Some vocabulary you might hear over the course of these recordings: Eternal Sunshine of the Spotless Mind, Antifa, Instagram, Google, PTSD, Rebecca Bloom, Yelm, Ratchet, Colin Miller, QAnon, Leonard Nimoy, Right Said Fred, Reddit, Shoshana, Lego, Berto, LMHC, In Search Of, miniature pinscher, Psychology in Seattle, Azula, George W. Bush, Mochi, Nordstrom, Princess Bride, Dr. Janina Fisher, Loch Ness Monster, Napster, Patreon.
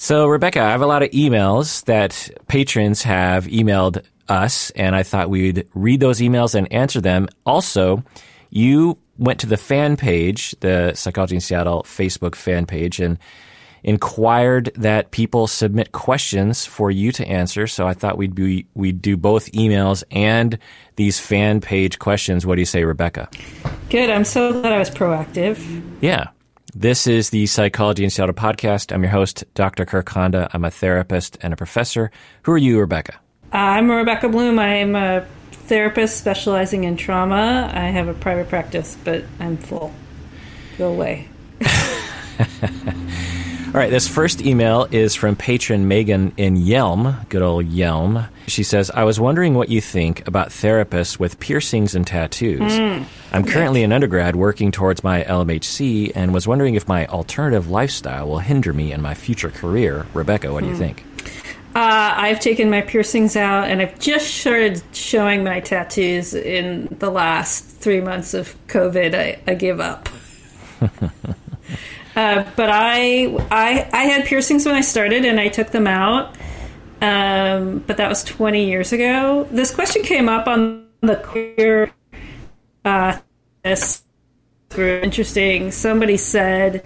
So, Rebecca, I have a lot of emails that patrons have emailed us, and I thought we'd read those emails and answer them. Also, you went to the fan page, the Psychology in Seattle Facebook fan page, and inquired that people submit questions for you to answer. So I thought we'd do both emails and these fan page questions. What do you say, Rebecca? Good. I'm so glad I was proactive. Yeah. This is the Psychology in Seattle podcast. I'm your host, Dr. Kirk Honda. I'm a therapist and a professor. Who are you, Rebecca? I'm Rebecca Bloom. I'm a therapist specializing in trauma. I have a private practice, but I'm full. Go away. All right, this first email is from patron Megan in Yelm, good old Yelm. She says, I was wondering what you think about therapists with piercings and tattoos. I'm currently an undergrad working towards my LMHC and was wondering if my alternative lifestyle will hinder me in my future career. Rebecca, what do you think? I've taken my piercings out, and I've just started showing my tattoos in the last 3 months of COVID. I gave up. But I had piercings when I started, and I took them out, but that was 20 years ago. This question came up on the queer this group. Interesting. Somebody said,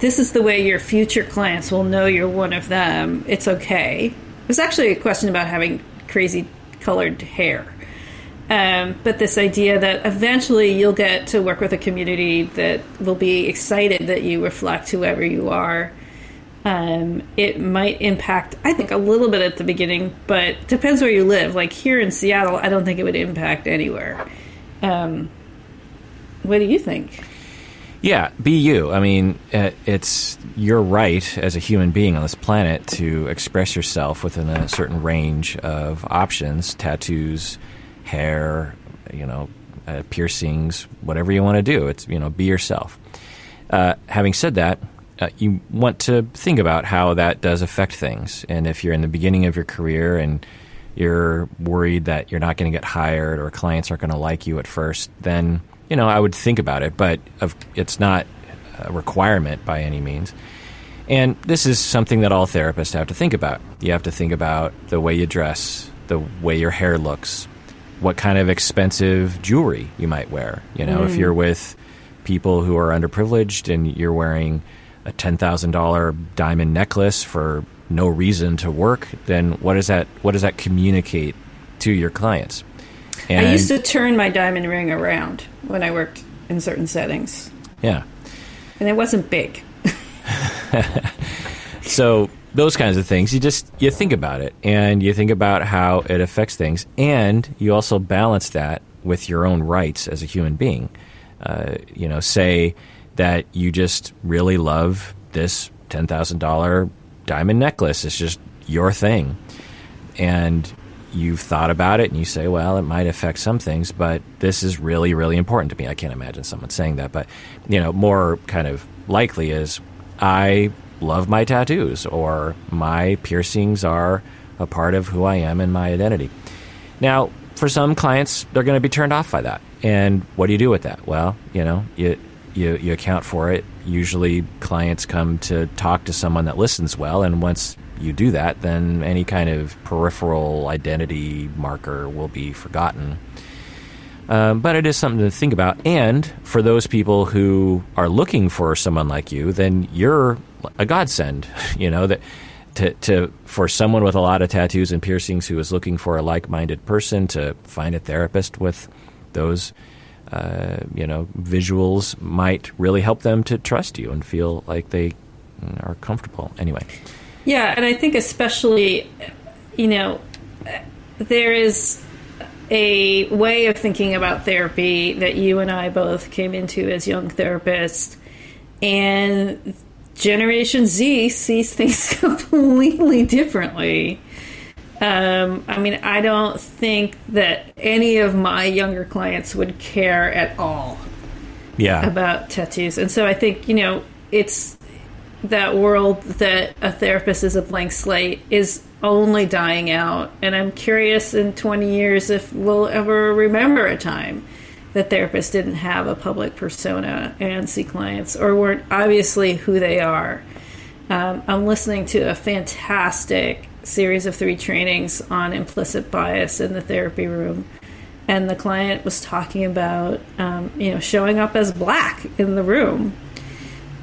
this is the way your future clients will know you're one of them. It's okay. It was actually a question about having crazy colored hair. But this idea that eventually you'll get to work with a community that will be excited that you reflect whoever you are. It might impact, I think, a little bit at the beginning, but depends where you live. Like here in Seattle, I don't think it would impact anywhere. What do you think? Yeah, be you. I mean, it's your right as a human being on this planet to express yourself within a certain range of options, tattoos, hair, piercings, whatever you want to do. It's, be yourself. Having said that, you want to think about how that does affect things. And if you're in the beginning of your career and you're worried that you're not going to get hired or clients aren't going to like you at first, then, I would think about it, but it's not a requirement by any means. And this is something that all therapists have to think about. You have to think about the way you dress, the way your hair looks, what kind of expensive jewelry you might wear. If you're with people who are underprivileged and you're wearing a $10,000 diamond necklace for no reason to work, then what does that communicate to your clients? And I used to turn my diamond ring around when I worked in certain settings. Yeah. And it wasn't big. So those kinds of things, you think about it, and you think about how it affects things, and you also balance that with your own rights as a human being. Say that you just really love this $10,000 diamond necklace. It's just your thing. And you've thought about it, and you say, well, it might affect some things, but this is really, really important to me. I can't imagine someone saying that, but, more kind of likely is I love my tattoos, or my piercings are a part of who I am and my identity. Now, for some clients, they're going to be turned off by that. And what do you do with that? Well, you account for it. Usually clients come to talk to someone that listens well, and once you do that, then any kind of peripheral identity marker will be forgotten. But it is something to think about. And for those people who are looking for someone like you, then you're a godsend, that for someone with a lot of tattoos and piercings who is looking for a like-minded person to find a therapist with those, visuals might really help them to trust you and feel like they are comfortable anyway. Yeah, and I think especially, there is a way of thinking about therapy that you and I both came into as young therapists, and Generation Z sees things completely differently. I don't think that any of my younger clients would care at all about tattoos. And so I think, it's that world that a therapist is a blank slate is only dying out. And I'm curious in 20 years if we'll ever remember a time that therapists didn't have a public persona and see clients or weren't obviously who they are. I'm listening to a fantastic series of 3 trainings on implicit bias in the therapy room. And the client was talking about, showing up as black in the room,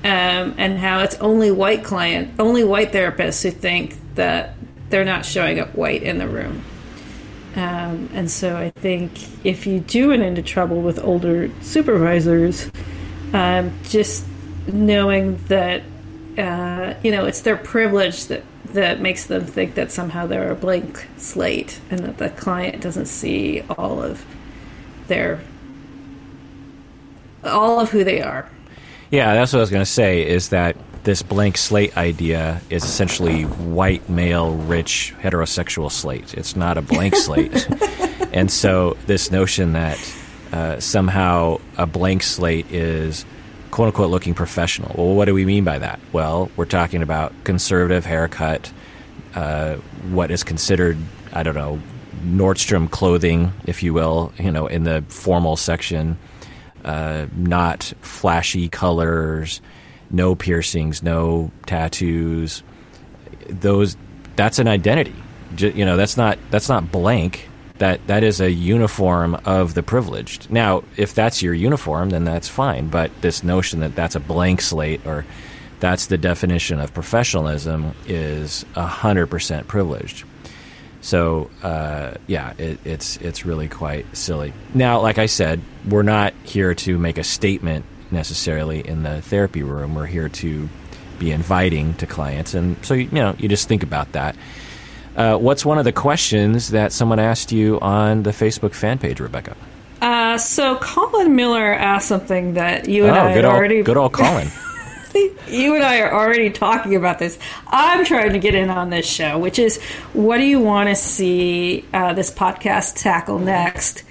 and how it's only white therapists who think that they're not showing up white in the room. And so I think if you do run into trouble with older supervisors, just knowing that, it's their privilege that makes them think that somehow they're a blank slate and that the client doesn't see all of who they are. Yeah, that's what I was going to say, is that this blank slate idea is essentially white, male, rich, heterosexual slate. It's not a blank slate. And so this notion that somehow a blank slate is quote-unquote looking professional. Well, what do we mean by that? Well, we're talking about conservative haircut, what is considered, I don't know, Nordstrom clothing, if you will, in the formal section, not flashy colors, no piercings, no tattoos. That's an identity. That's not blank. That is a uniform of the privileged. Now, if that's your uniform, then that's fine. But this notion that that's a blank slate or that's the definition of professionalism is 100% privileged. So, it's really quite silly. Now, like I said, we're not here to make a statement necessarily in the therapy room. We're here to be inviting to clients. And so, you just think about that. What's one of the questions that someone asked you on the Facebook fan page, Rebecca? So Colin Miller asked something that you and good old Colin. You and I are already talking about this. I'm trying to get in on this show, which is, what do you want to see this podcast tackle next?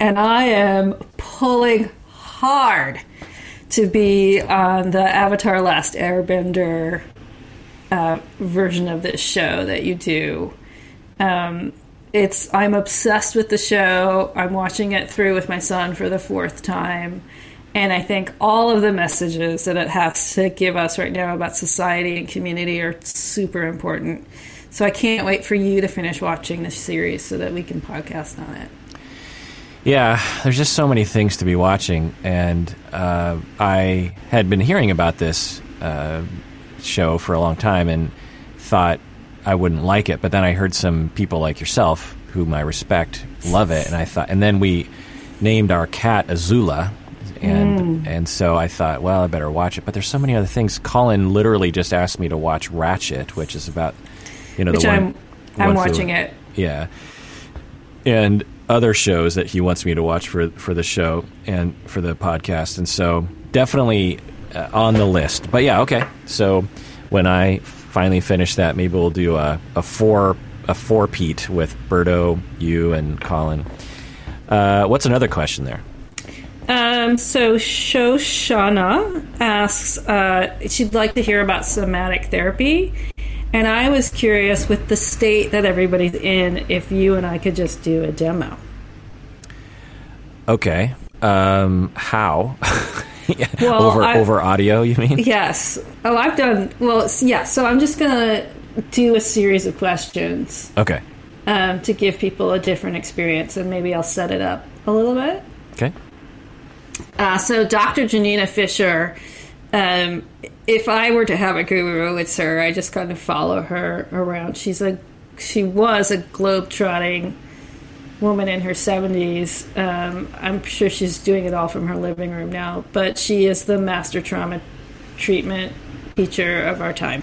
And I am pulling hard to be on the Avatar Last Airbender version of this show that you do. I'm obsessed with the show. I'm watching it through with my son for the 4th time. And I think all of the messages that it has to give us right now about society and community are super important. So I can't wait for you to finish watching this series so that we can podcast on it. Yeah, there's just so many things to be watching. And I had been hearing about this show for a long time and thought I wouldn't like it, but then I heard some people like yourself, whom I respect, love it, and I thought, and then we named our cat Azula, and so I thought, well, I better watch it. But there's so many other things. Colin literally just asked me to watch Ratchet, which is about I'm watching it. Yeah, and other shows that he wants me to watch for the show and for the podcast, and so definitely. On the list. But yeah, okay. So when I finally finish that, maybe we'll do a four-peat with Berto, you, and Colin. What's another question there? So Shoshana asks, she'd like to hear about somatic therapy. And I was curious, with the state that everybody's in, if you and I could just do a demo. Okay. How? Yeah. Well, over audio, you mean? Yes. Oh, I've done... Well, yeah, so I'm just going to do a series of questions. Okay. To give people a different experience, and maybe I'll set it up a little bit. Okay. So Dr. Janina Fisher, if I were to have a guru, it's her. I just kind of follow her around. She was a globe-trotting woman in her 70s. I'm sure she's doing it all from her living room now, but she is the master trauma treatment teacher of our time.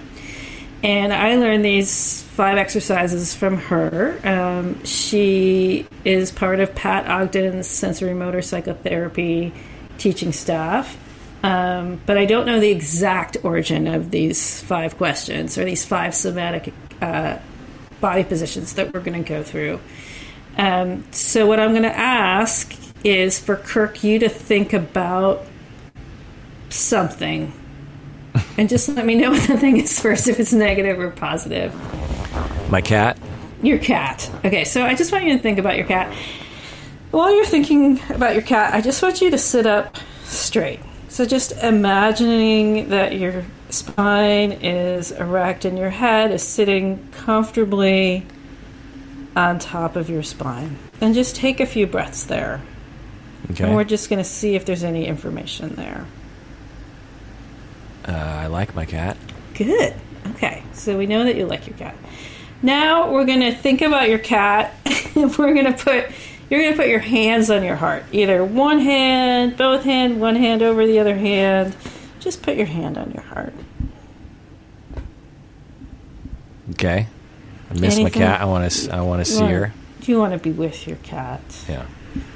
And I learned these 5 exercises from her. She is part of Pat Ogden's sensory motor psychotherapy teaching staff. But I don't know the exact origin of these 5 questions, or these 5 somatic body positions that we're going to go through. So what I'm going to ask is for Kirk, you to think about something and just let me know what the thing is first, if it's negative or positive. My cat? Your cat. Okay, so I just want you to think about your cat. While you're thinking about your cat, I just want you to sit up straight. So just imagining that you're spine is erect and your head is sitting comfortably on top of your spine. And just take a few breaths there. Okay. And we're just going to see if there's any information there. I like my cat. Good. Okay. So we know that you like your cat. Now we're going to think about your cat. You're going to put your hands on your heart. Either one hand, both hand, one hand over the other hand. Just put your hand on your heart. Okay. I miss my cat. I want to see her. You want to be with your cat. Yeah.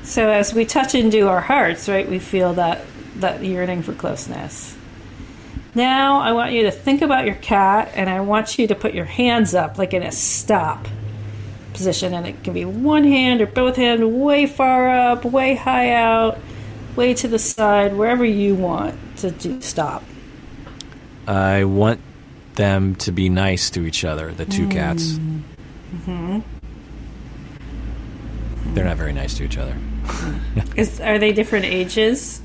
So as we touch and do our hearts, right, we feel that yearning for closeness. Now I want you to think about your cat, and I want you to put your hands up like in a stop position. And it can be one hand or both hands, way far up, way high out, way to the side, wherever you want to do stop. I want them to be nice to each other, the two cats. Mm-hmm. They're not very nice to each other. Are they different ages?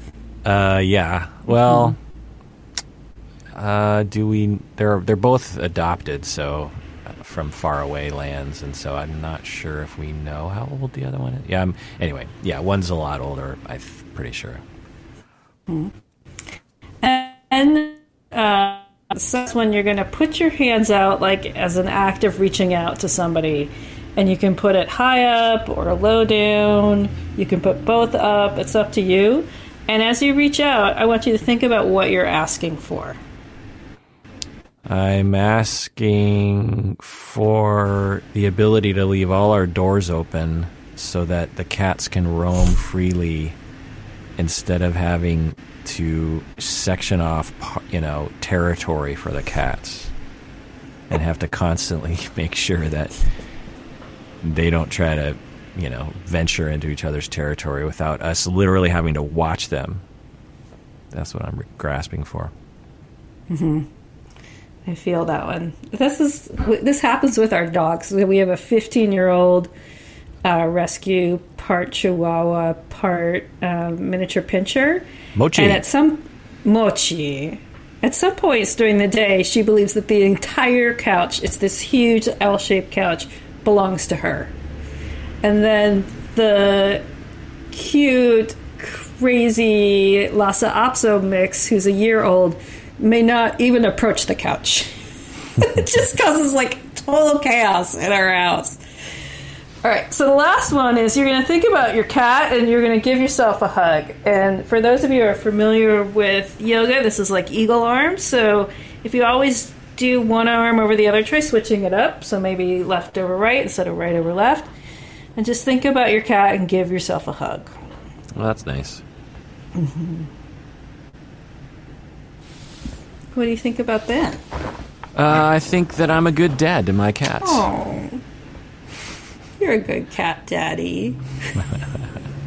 Yeah. Well, do we? They're both adopted, so from faraway lands, and so I'm not sure if we know how old the other one is. Yeah. Anyway, yeah, one's a lot older. I'm pretty sure. Mm-hmm. And so that's when you're going to put your hands out, like as an act of reaching out to somebody. And you can put it high up or low down. You can put both up. It's up to you. And as you reach out, I want you to think about what you're asking for. I'm asking for the ability to leave all our doors open so that the cats can roam freely instead of having to section off, territory for the cats and have to constantly make sure that they don't try to, venture into each other's territory without us literally having to watch them. That's what I'm grasping for. Mm-hmm. I feel that one. This happens with our dogs. We have a 15-year-old rescue, part Chihuahua, part miniature pinscher. Mochi. And Mochi. At some points during the day, she believes that the entire couch, it's this huge L-shaped couch, belongs to her. And then the cute, crazy Lhasa Apso mix, who's a year old, may not even approach the couch. It just causes total chaos in our house. All right, so the last one is you're going to think about your cat and you're going to give yourself a hug. And for those of you who are familiar with yoga, this is like eagle arms. So if you always do one arm over the other, try switching it up. So maybe left over right instead of right over left. And just think about your cat and give yourself a hug. Well, that's nice. Mm-hmm. What do you think about that? I think that I'm a good dad to my cats. Oh, you're a good cat daddy.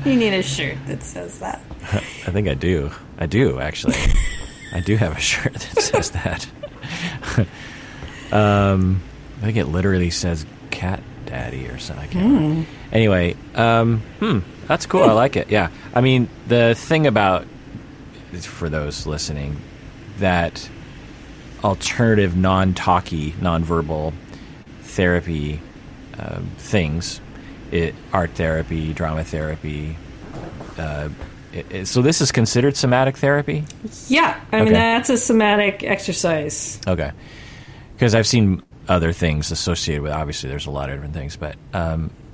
You need a shirt that says that. I think I do. I do, actually. I do have a shirt that says that. I think it literally says cat daddy or something. I can't remember. Anyway, that's cool. I like it. Yeah. I mean, the thing about, for those listening, that alternative non-talky, non-verbal therapy things, art therapy, drama therapy, so this is considered somatic therapy? Yeah. I mean, that's a somatic exercise. Okay. Because I've seen other things associated with, obviously there's a lot of different things, but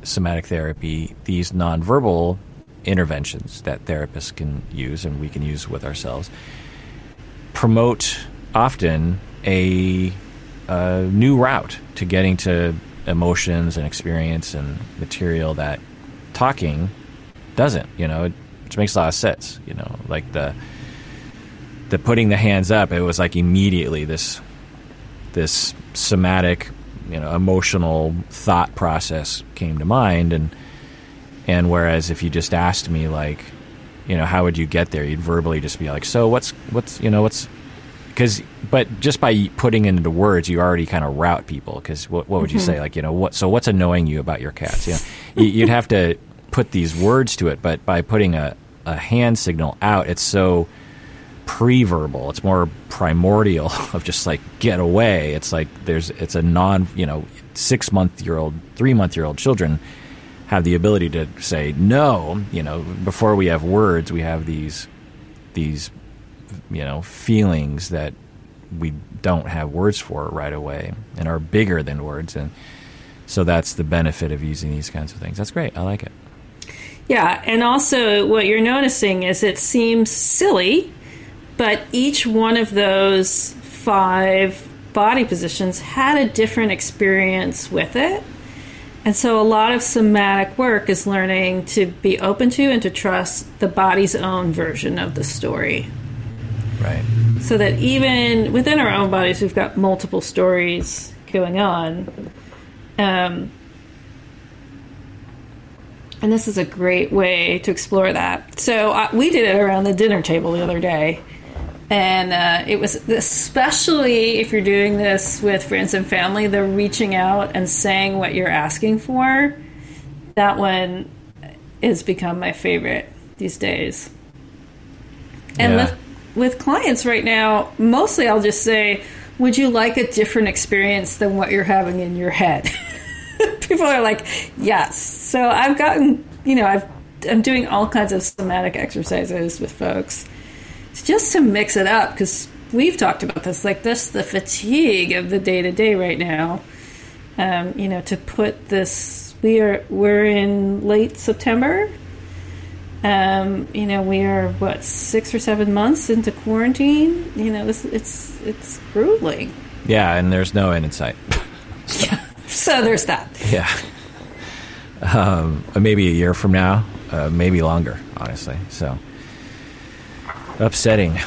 somatic therapy, these nonverbal interventions that therapists can use and we can use with ourselves, promote often a new route to getting to emotions and experience and material that talking doesn't, which makes a lot of sense, the putting the hands up, it was immediately this somatic, emotional thought process came to mind. And whereas if you just asked me how would you get there? You'd verbally just be so but just by putting into words, you already kind of route people. Cause what would you say? What's annoying you about your cats? You'd have to put these words to it, but by putting a hand signal out, it's so pre-verbal. It's more primordial of just like, get away. It's like it's a non, 6-month-year-old, 3-month-year-old children have the ability to say no, before we have words, we have these, feelings that we don't have words for right away and are bigger than words. And so that's the benefit of using these kinds of things. That's great. I like it. Yeah. And also what you're noticing is it seems silly, but each one of those 5 body positions had a different experience with it. And so a lot of somatic work is learning to be open to and to trust the body's own version of the story. Right. So that even within our own bodies, we've got multiple stories going on. And this is a great way to explore that. So we did it around the dinner table the other day. And it was, especially if you're doing this with friends and family, the reaching out and saying what you're asking for, that one has become my favorite these days. And yeah. With clients right now, mostly I'll just say, would you like a different experience than what you're having in your head? People are like, yes. So I've gotten, I'm doing all kinds of somatic exercises with folks. Just to mix it up, because we've talked about this, like this, the fatigue of the day-to-day right now, to put this, we're in late September, we are, 6 or 7 months into quarantine, it's grueling. Yeah, and there's no end in sight. Yeah, so there's that. Yeah. Maybe a year from now, maybe longer, honestly, so... upsetting.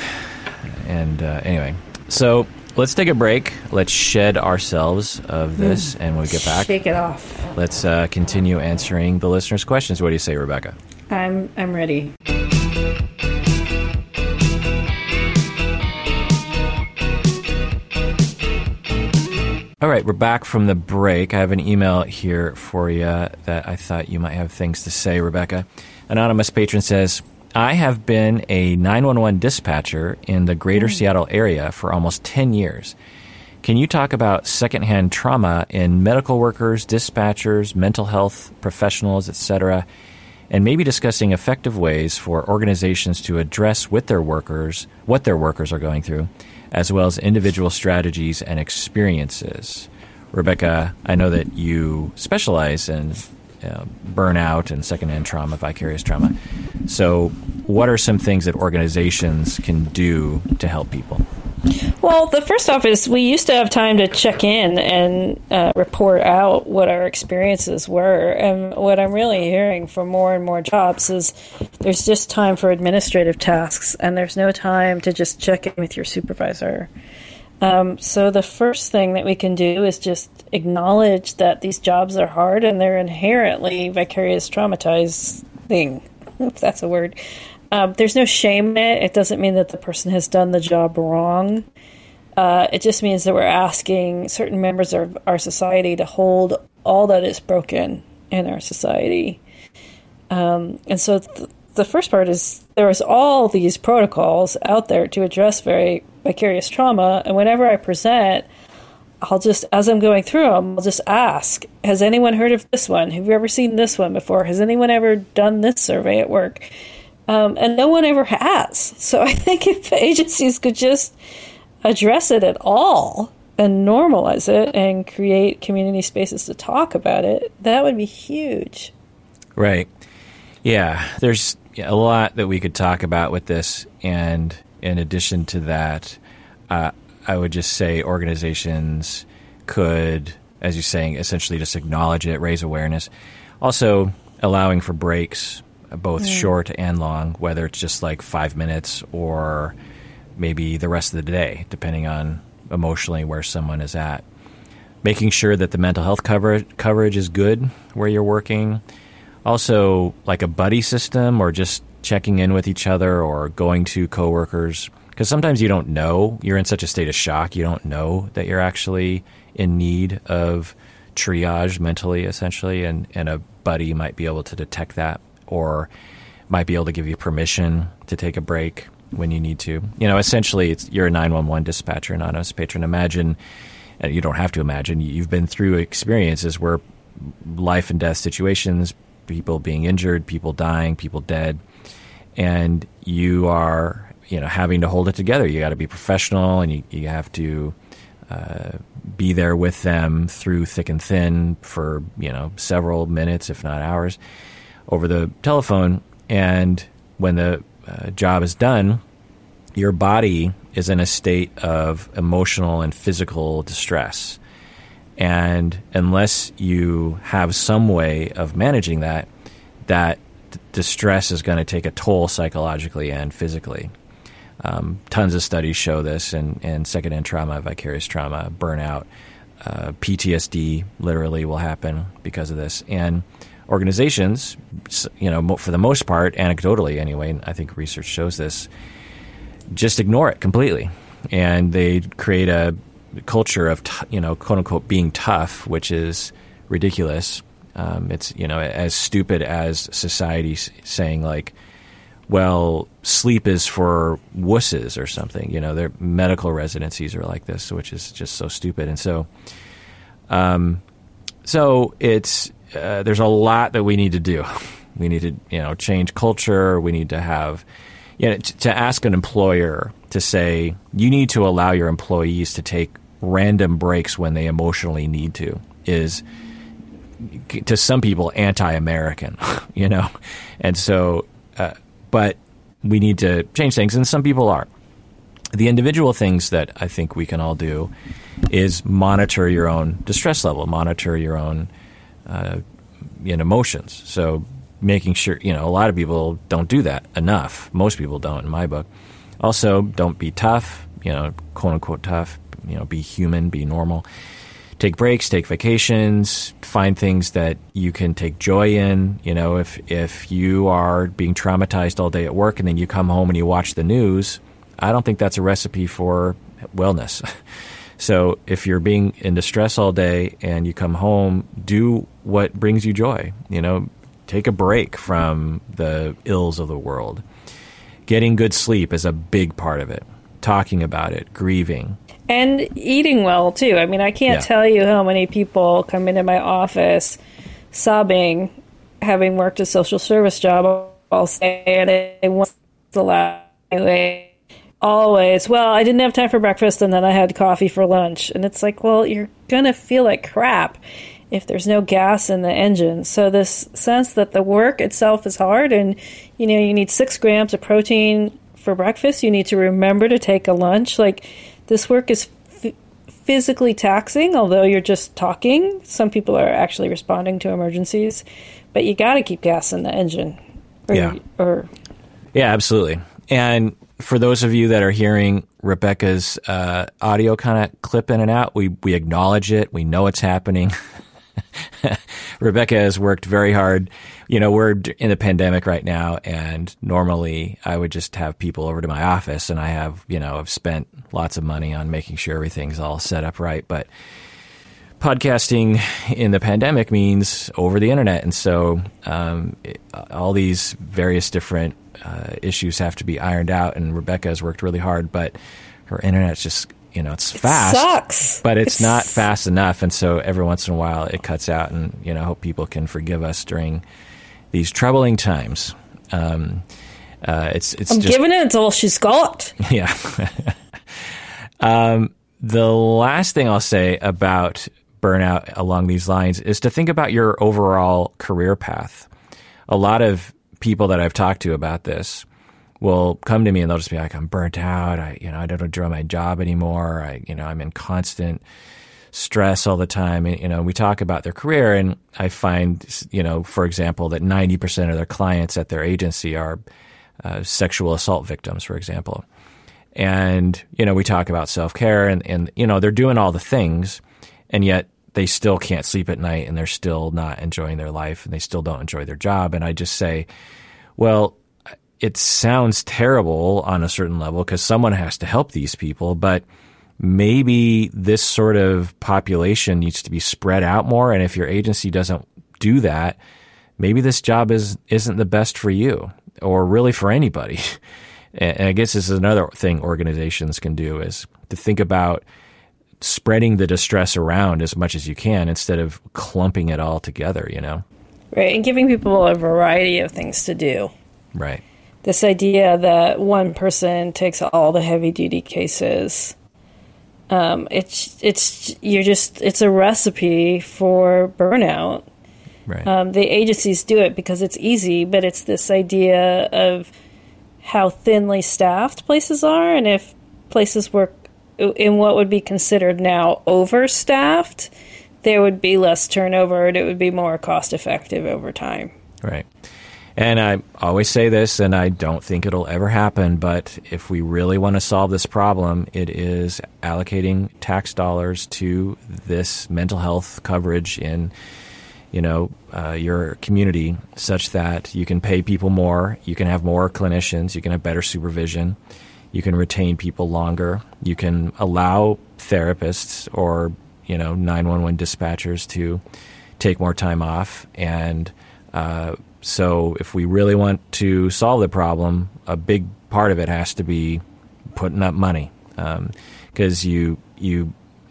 And anyway, so let's take a break. Let's shed ourselves of this, and when we get back, shake it off. Let's continue answering the listeners' questions. What do you say, Rebecca? I'm ready. All right, we're back from the break. I have an email here for you that I thought you might have things to say, Rebecca. Anonymous patron says, I have been a 911 dispatcher in the greater Seattle area for almost 10 years. Can you talk about secondhand trauma in medical workers, dispatchers, mental health professionals, etc., and maybe discussing effective ways for organizations to address with their workers what their workers are going through, as well as individual strategies and experiences? Rebecca, I know that you specialize in burnout and secondhand trauma, vicarious trauma. So what are some things that organizations can do to help people? Well, the first off is we used to have time to check in and report out what our experiences were. And what I'm really hearing from more and more jobs is there's just time for administrative tasks and there's no time to just check in with your supervisor. So the first thing that we can do is just acknowledge that these jobs are hard and they're inherently vicarious traumatizing, if that's a word. There's no shame in it. It doesn't mean that the person has done the job wrong. It just means that we're asking certain members of our society to hold all that is broken in our society. And so the first part is there is all these protocols out there to address vicarious trauma. And whenever I present, I'll just, as I'm going through them, I'll just ask, has anyone heard of this one? Have you ever seen this one before? Has anyone ever done this survey at work? And no one ever has. So I think if agencies could just address it at all and normalize it and create community spaces to talk about it, that would be huge. Right. Yeah. There's a lot that we could talk about with this. And in addition to that, I would just say organizations could, as you're saying, essentially just acknowledge it, raise awareness. Also, allowing for breaks, both short and long, whether it's just like 5 minutes or maybe the rest of the day, depending on emotionally where someone is at. Making sure that the mental health coverage is good where you're working. Also, like a buddy system or just checking in with each other or going to coworkers. Because sometimes you don't know. You're in such a state of shock, you don't know that you're actually in need of triage mentally, essentially, and a buddy might be able to detect that or might be able to give you permission to take a break. when you need to. You know, essentially, it's, you're a 911 dispatcher, not a patron. Imagine, you don't have to imagine, you've been through experiences where life and death situations, people being injured, people dying, people dead, and you are, you know, having to hold it together. You got to be professional, and you have to be there with them through thick and thin for, you know, several minutes, if not hours, over the telephone. And when the job is done, your body is in a state of emotional and physical distress. And unless you have some way of managing that, that distress is going to take a toll psychologically and physically. Tons of studies show this, and secondhand trauma, vicarious trauma, burnout, PTSD literally will happen because of this. And organizations, you know, for the most part, anecdotally anyway, I think research shows this, just ignore it completely. And they create a culture of, you know, quote unquote, being tough, which is ridiculous. It's, you know, as stupid as society saying like, well, sleep is for wusses or something. You know, their medical residencies are like this, which is just so stupid. And so, so it's there's a lot that we need to do. We need to, you know, change culture. We need to have, you know, to ask an employer to say you need to allow your employees to take random breaks when they emotionally need to is, to some people, anti-American. You know, and so. But we need to change things, and some people are. The individual things that I think we can all do is monitor your own distress level, monitor your own emotions. So making sure, you know, a lot of people don't do that enough. Most people don't, in my book. Also, don't be tough, you know, quote unquote tough. You know, be human, be normal. Take breaks, take vacations, find things that you can take joy in. You know, if you are being traumatized all day at work and then you come home and you watch the news, I don't think that's a recipe for wellness. So if you're being in distress all day and you come home, do what brings you joy. You know, take a break from the ills of the world. Getting good sleep is a big part of it. Talking about it, grieving. And eating well, too. I mean, I can't tell you how many people come into my office sobbing, having worked a social service job all day, and they want to laugh anyway. Always, well, I didn't have time for breakfast, and then I had coffee for lunch. And it's like, well, you're going to feel like crap if there's no gas in the engine. So this sense that the work itself is hard, and, you know, you need 6 grams of protein for breakfast. You need to remember to take a lunch. Like, this work is physically taxing, although you're just talking. Some people are actually responding to emergencies, but you got to keep gas in the engine. Yeah, absolutely. And for those of you that are hearing Rebecca's audio kind of clip in and out, we acknowledge it. We know it's happening. Rebecca has worked very hard. You know, we're in the pandemic right now, and normally I would just have people over to my office, and I have, you know, I've spent lots of money on making sure everything's all set up right. But podcasting in the pandemic means over the internet. And so all these various different issues have to be ironed out, and Rebecca has worked really hard, but her internet's just, you know, it's fast, sucks. But it's not fast enough. And so every once in a while it cuts out, and, you know, I hope people can forgive us during these troubling times. Giving it all she's got. Yeah. The last thing I'll say about burnout along these lines is to think about your overall career path. A lot of people that I've talked to about this will come to me and they'll just be like, I'm burnt out. I don't enjoy my job anymore. I'm in constant stress all the time. And, you know, we talk about their career, and I find, you know, for example, that 90% of their clients at their agency are sexual assault victims, for example. And, you know, we talk about self-care, and, you know, they're doing all the things, and yet they still can't sleep at night, and they're still not enjoying their life, and they still don't enjoy their job. And I just say, well, it sounds terrible on a certain level because someone has to help these people, but maybe this sort of population needs to be spread out more. And if your agency doesn't do that, maybe this job isn't the best for you or really for anybody. And I guess this is another thing organizations can do, is to think about spreading the distress around as much as you can instead of clumping it all together, you know? Right, and giving people a variety of things to do. Right. This idea that one person takes all the heavy-duty cases, it's a recipe for burnout. Right. The agencies do it because it's easy, but it's this idea of how thinly staffed places are, and if places were in what would be considered now overstaffed, there would be less turnover and it would be more cost-effective over time. Right. And I always say this, and I don't think it'll ever happen, but if we really want to solve this problem, it is allocating tax dollars to this mental health coverage in, you know, your community, such that you can pay people more, you can have more clinicians, you can have better supervision, you can retain people longer, you can allow therapists or, you know, 911 dispatchers to take more time off. And so if we really want to solve the problem, a big part of it has to be putting up money, because you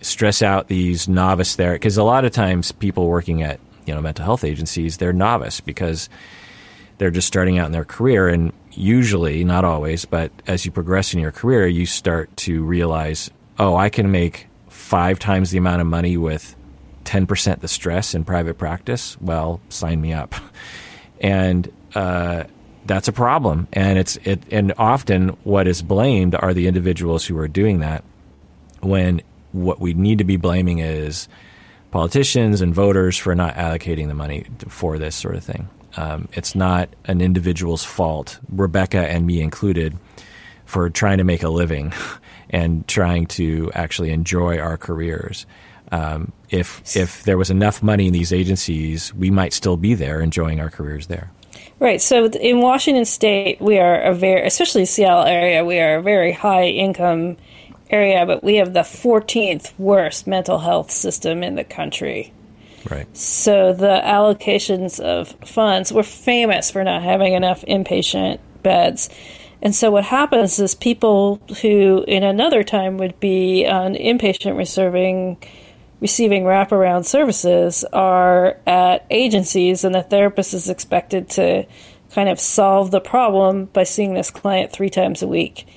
stress out these novice therapists, because a lot of times people working at, you know, mental health agencies, they're novice because they're just starting out in their career. And usually, not always, but as you progress in your career, you start to realize, oh, I can make 5 times the amount of money with 10% the stress in private practice. Well, sign me up. And that's a problem. And and often what is blamed are the individuals who are doing that, when what we need to be blaming is politicians and voters for not allocating the money for this sort of thing. It's not an individual's fault, Rebecca and me included, for trying to make a living and trying to actually enjoy our careers. If there was enough money in these agencies, we might still be there enjoying our careers there. Right. So in Washington State, we are especially Seattle area, we are a very high income area, but we have the 14th worst mental health system in the country. Right. So the allocations of funds, we're famous for not having enough inpatient beds. And so what happens is people who in another time would be on inpatient receiving wraparound services are at agencies, and the therapist is expected to kind of solve the problem by seeing this client 3 times a week.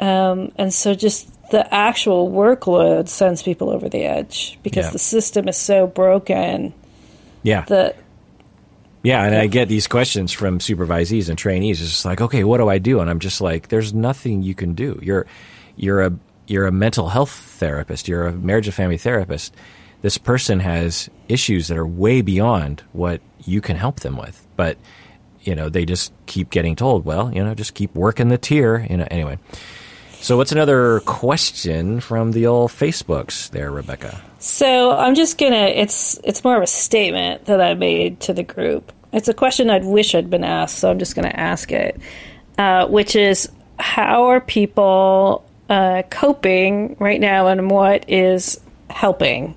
And so just the actual workload sends people over the edge because the system is so broken. Yeah. And I get these questions from supervisees and trainees. It's just like, okay, what do I do? And I'm just like, there's nothing you can do. You're a mental health therapist. You're a marriage and family therapist. This person has issues that are way beyond what you can help them with. But, you know, they just keep getting told, well, you know, just keep working the tier. You know, anyway. So what's another question from the old Facebooks there, Rebecca? So I'm just going to, it's more of a statement that I made to the group. It's a question I'd wish I'd been asked, so I'm just going to ask it, which is, how are people coping right now, and what is helping?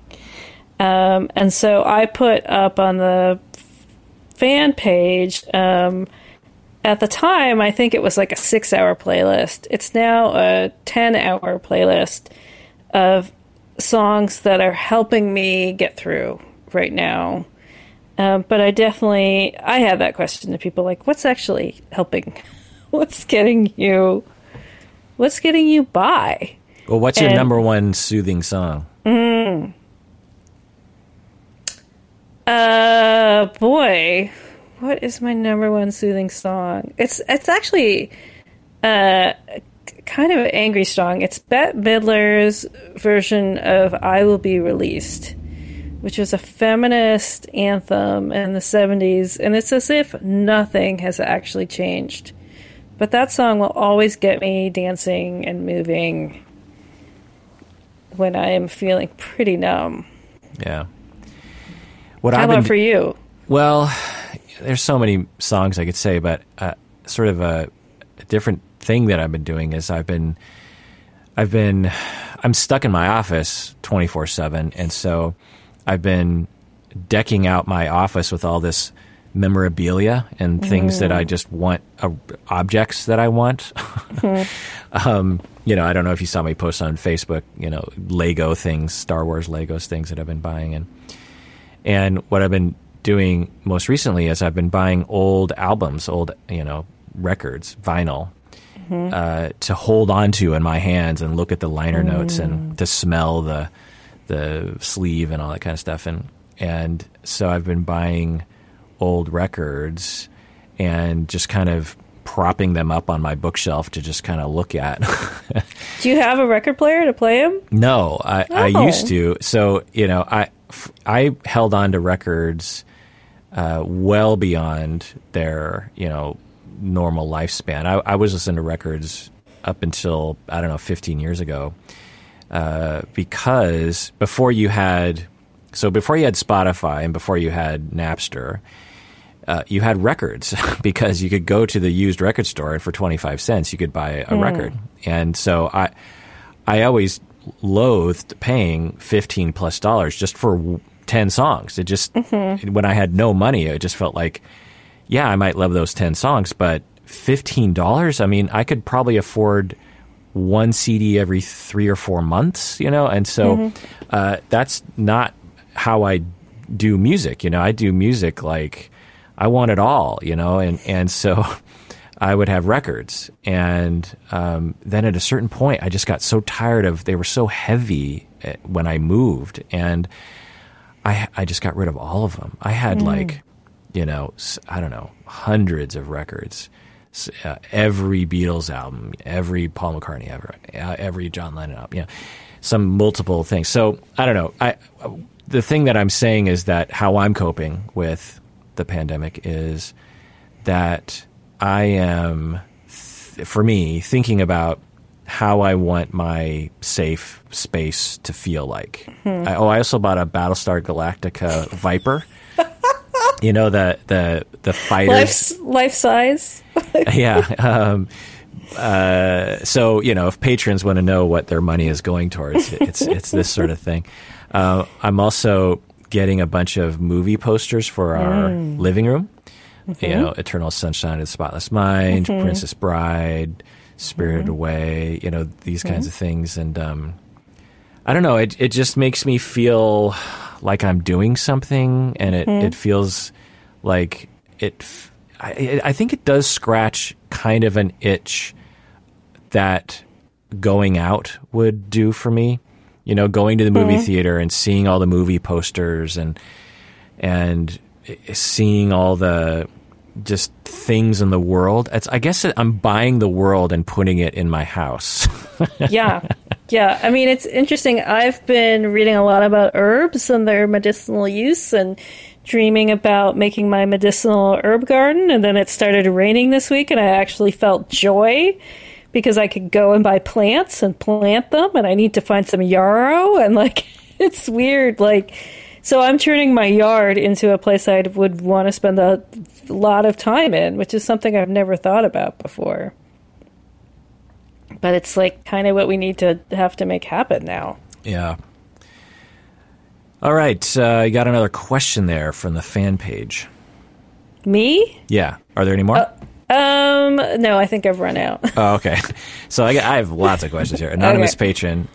And so I put up on the fan page, at the time, I think it was like a 6-hour playlist. It's now a 10-hour playlist of songs that are helping me get through right now. But I had that question to people, like, what's actually helping? What's getting you by? Well, what's your number one soothing song? Boy, what is my number one soothing song? It's actually kind of an angry song. It's Bette Midler's version of I Will Be Released, which was a feminist anthem in the 70s. And it's as if nothing has actually changed. But that song will always get me dancing and moving when I am feeling pretty numb. Yeah. How about for you? Well, there's so many songs I could say, but sort of a different thing that I've been doing is I'm stuck in my office 24/7, and so I've been decking out my office with all this memorabilia and things that I just want, objects that I want. I don't know if you saw me post on Facebook, Lego things, Star Wars Legos, things that I've been buying. And what I've been doing most recently is I've been buying old albums, old, records, vinyl, to hold onto in my hands and look at the liner notes and to smell the sleeve and all that kind of stuff. And so I've been buying old records and just kind of propping them up on my bookshelf to just kind of look at. Do you have a record player to play them? No, I used to. So, I held on to records well beyond their, normal lifespan. I was listening to records up until, 15 years ago because before you had Spotify and before you had Napster, you had records because you could go to the used record store and for 25 cents you could buy a record. And so I always loathed paying $15+ just for 10 songs. It just, when I had no money, it just felt like, yeah, I might love those 10 songs, but $15, I mean, I could probably afford one CD every 3 or 4 months, And so that's not how I do music. I do music like I want it all, and so I would have records. And then at a certain point, I just got so tired of, they were so heavy when I moved, and I just got rid of all of them. I had hundreds of records, every Beatles album, every Paul McCartney, every John Lennon album, some multiple things. So I don't know. The thing that I'm saying is that how I'm coping with the pandemic is that I am, for me, thinking about how I want my safe space to feel like. I also bought a Battlestar Galactica Viper. The fighters. Life size. Yeah. So, if patrons want to know what their money is going towards, it's this sort of thing. I'm also getting a bunch of movie posters for our living room. Eternal Sunshine of the Spotless Mind, Princess Bride, Spirited Away, these kinds of things. And I don't know, it just makes me feel like I'm doing something, and it feels like it. I think it does scratch kind of an itch that going out would do for me. Going to the movie theater and seeing all the movie posters and seeing all the just things in the world. I guess I'm buying the world and putting it in my house. Yeah. I mean, it's interesting. I've been reading a lot about herbs and their medicinal use and dreaming about making my medicinal herb garden. And then it started raining this week, and I actually felt joy, because I could go and buy plants and plant them, and I need to find some yarrow, and it's weird. So I'm turning my yard into a place I would want to spend a lot of time in, which is something I've never thought about before. But it's kind of what we need to have to make happen now. Yeah. All right. I got another question there from the fan page. Me? Yeah. Are there any more? No, I think I've run out. Oh, okay. So I have lots of questions here. Anonymous patron,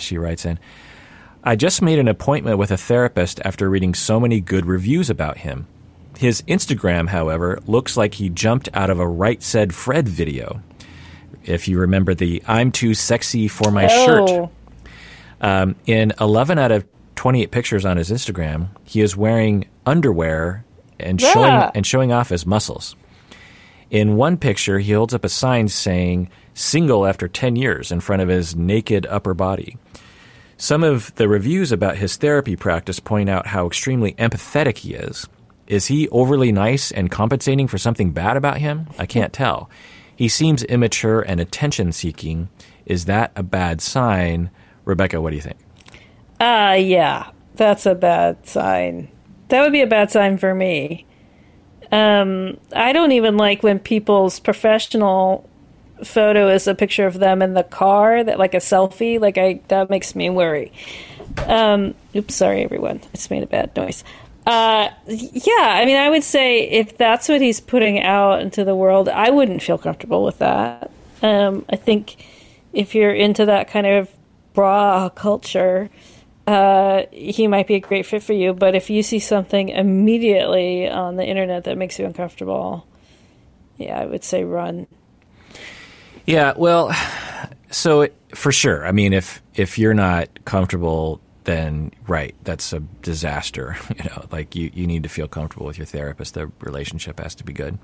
she writes in, I just made an appointment with a therapist after reading so many good reviews about him. His Instagram, however, looks like he jumped out of a Right Said Fred video. If you remember the I'm too sexy for my shirt. In 11 out of 28 pictures on his Instagram, he is wearing underwear and showing off his muscles. In one picture, he holds up a sign saying, single after 10 years in front of his naked upper body. Some of the reviews about his therapy practice point out how extremely empathetic he is. Is he overly nice and compensating for something bad about him? I can't tell. He seems immature and attention-seeking. Is that a bad sign? Rebecca, what do you think? Yeah, that's a bad sign. That would be a bad sign for me. I don't even like when people's professional photo is a picture of them in the car, that a selfie. That makes me worry. Oops, sorry everyone. It's made a bad noise. Yeah, I mean, I would say if that's what he's putting out into the world, I wouldn't feel comfortable with that. I think if you're into that kind of raw culture, he might be a great fit for you. But if you see something immediately on the internet that makes you uncomfortable, yeah, I would say run. Yeah, well, so for sure. I mean, if you're not comfortable, then right, that's a disaster. You know, like you need to feel comfortable with your therapist. The relationship has to be good.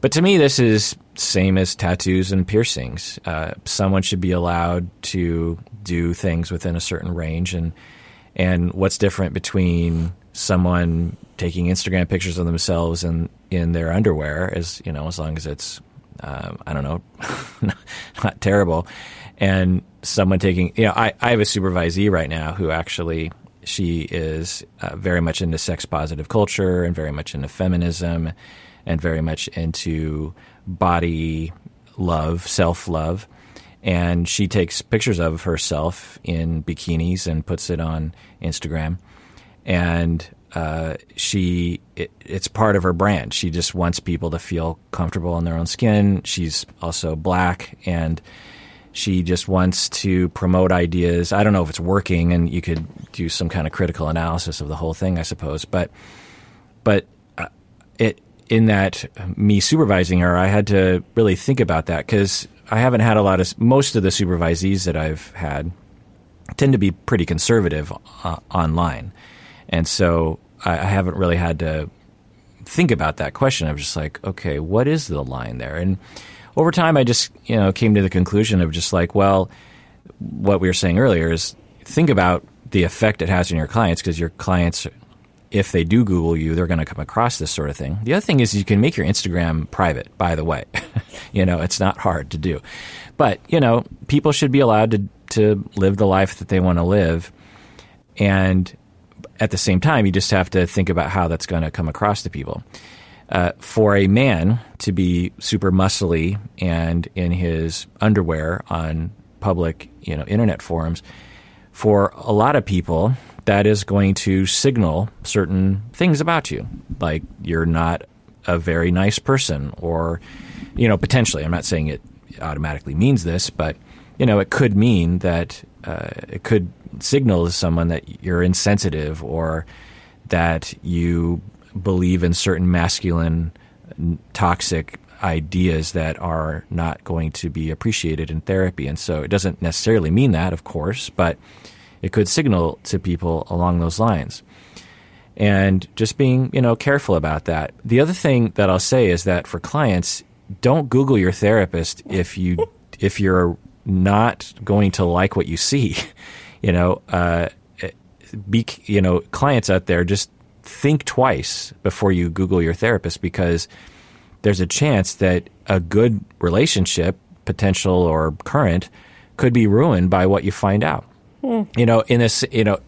But to me, this is same as tattoos and piercings. Someone should be allowed to do things within a certain range. And what's different between someone taking Instagram pictures of themselves in their underwear is, you know, as long as it's, I don't know, not terrible. And someone taking, you know, I have a supervisee right now who actually, she is very much into sex positive culture and very much into feminism and very much into body love, self-love. And she takes pictures of herself in bikinis and puts it on Instagram. And it's part of her brand. She just wants people to feel comfortable in their own skin. She's also black, and she just wants to promote ideas. I don't know if it's working, and you could do some kind of critical analysis of the whole thing, I suppose. But it... In that, me supervising her, I had to really think about that because I haven't had a lot of – most of the supervisees that I've had tend to be pretty conservative online. And so I haven't really had to think about that question. I'm just like, okay, what is the line there? And over time I just, you know, came to the conclusion of just like, well, what we were saying earlier is think about the effect it has on your clients because your clients – if they do Google you, they're going to come across this sort of thing. The other thing is you can make your Instagram private, by the way. You know, it's not hard to do. But, you know, people should be allowed to live the life that they want to live. And at the same time, you just have to think about how that's going to come across to people. For a man to be super muscly and in his underwear on public, you know, internet forums, for a lot of people – that is going to signal certain things about you, like you're not a very nice person or, you know, potentially. I'm not saying it automatically means this, but, you know, it could mean that it could signal to someone that you're insensitive or that you believe in certain masculine toxic ideas that are not going to be appreciated in therapy. And so it doesn't necessarily mean that, of course, but it could signal to people along those lines. And just being, you know, careful about that. The other thing that I'll say is that for clients, don't Google your therapist if you're not going to like what you see. You know, clients out there, just think twice before you Google your therapist because there's a chance that a good relationship, potential or current, could be ruined by what you find out. You know, in this, you know,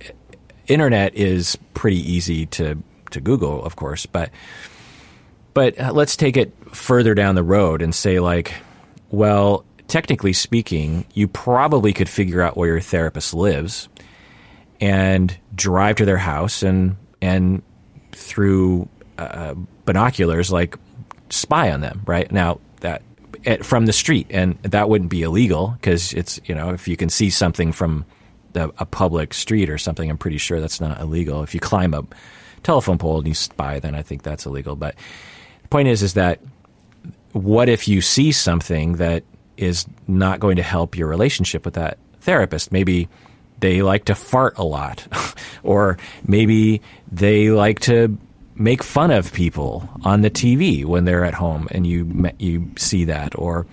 internet is pretty easy to Google, of course, but let's take it further down the road and say like, well, technically speaking, you probably could figure out where your therapist lives and drive to their house and through binoculars, like spy on them right now from the street. And that wouldn't be illegal because it's, you know, if you can see something from a public street or something, I'm pretty sure that's not illegal. If you climb a telephone pole and you spy, then I think that's illegal. But the point is that what if you see something that is not going to help your relationship with that therapist? Maybe they like to fart a lot, or maybe they like to make fun of people on the TV when they're at home and you see that, or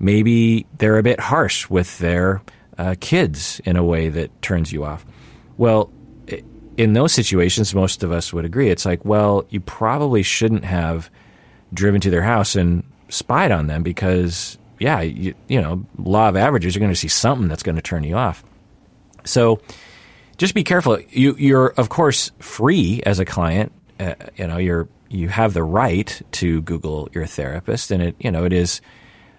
maybe they're a bit harsh with their kids in a way that turns you off. Well, in those situations, most of us would agree. It's like, well, you probably shouldn't have driven to their house and spied on them because, yeah, you know, law of averages, you're going to see something that's going to turn you off. So just be careful. You're, of course, free as a client. You know, you have the right to Google your therapist, and it, you know, it is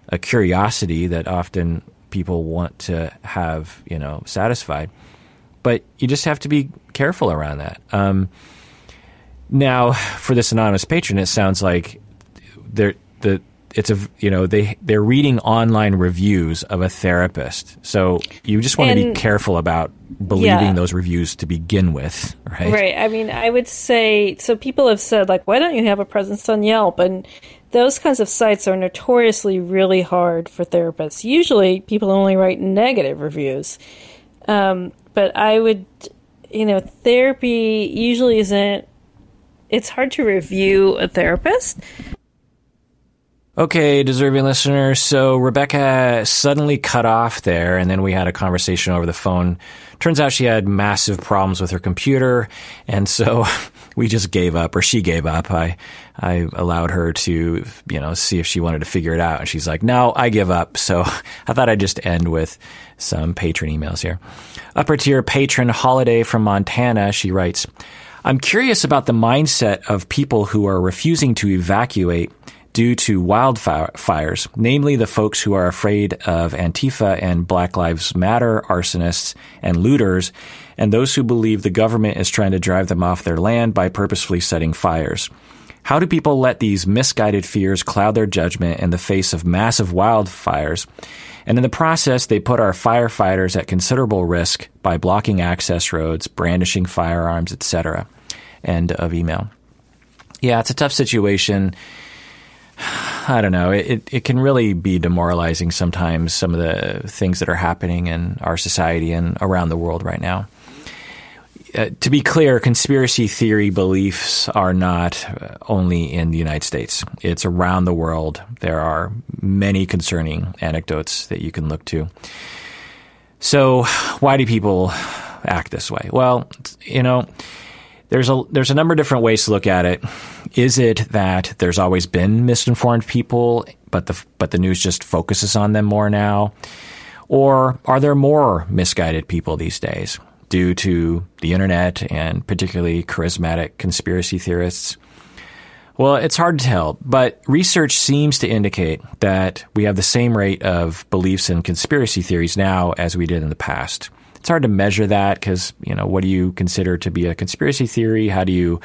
a curiosity that often people want to have, you know, satisfied, but you just have to be careful around that. Now, for this anonymous patron, it sounds like they're reading online reviews of a therapist. So you just want to be careful about believing those reviews to begin with, right? Right. I mean, I would say, so people have said, like, why don't you have a presence on Yelp? And those kinds of sites are notoriously really hard for therapists. Usually people only write negative reviews. But I would, therapy usually isn't, it's hard to review a therapist. Okay, deserving listener. So Rebecca suddenly cut off there, and then we had a conversation over the phone. Turns out she had massive problems with her computer, and so we just gave up, or she gave up. I allowed her to, see if she wanted to figure it out, and she's like, no, I give up. So I thought I'd just end with some patron emails here. Upper tier patron Holiday from Montana, she writes, I'm curious about the mindset of people who are refusing to evacuate due to wildfires, namely the folks who are afraid of Antifa and Black Lives Matter arsonists and looters, and those who believe the government is trying to drive them off their land by purposefully setting fires. How do people let these misguided fears cloud their judgment in the face of massive wildfires? And in the process, they put our firefighters at considerable risk by blocking access roads, brandishing firearms, etc. End of email. Yeah, it's a tough situation. I don't know. It can really be demoralizing sometimes, some of the things that are happening in our society and around the world right now. To be clear, conspiracy theory beliefs are not only in the United States. It's around the world. There are many concerning anecdotes that you can look to. So why do people act this way? Well, there's a number of different ways to look at it. Is it that there's always been misinformed people, but the news just focuses on them more now? Or are there more misguided people these days due to the internet and particularly charismatic conspiracy theorists? Well, it's hard to tell, but research seems to indicate that we have the same rate of beliefs in conspiracy theories now as we did in the past. It's hard to measure that because, what do you consider to be a conspiracy theory? How do you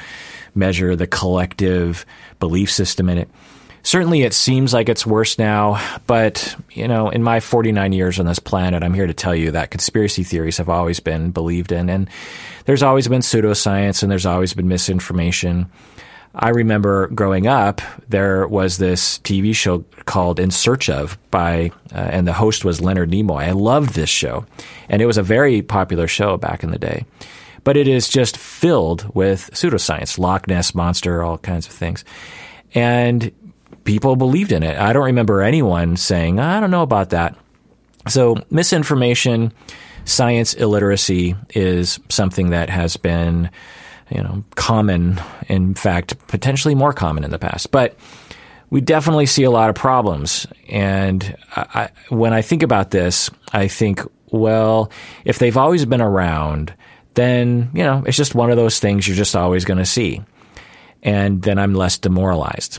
measure the collective belief system in it? Certainly it seems like it's worse now, but, in my 49 years on this planet, I'm here to tell you that conspiracy theories have always been believed in, and there's always been pseudoscience and there's always been misinformation. I remember growing up, there was this TV show called In Search Of and the host was Leonard Nimoy. I loved this show, and it was a very popular show back in the day. But it is just filled with pseudoscience, Loch Ness Monster, all kinds of things. And people believed in it. I don't remember anyone saying, I don't know about that. So misinformation, science illiteracy is something that has been common, in fact, potentially more common in the past. But we definitely see a lot of problems. And when I think about this, I think, well, if they've always been around, then, it's just one of those things you're just always going to see. And then I'm less demoralized.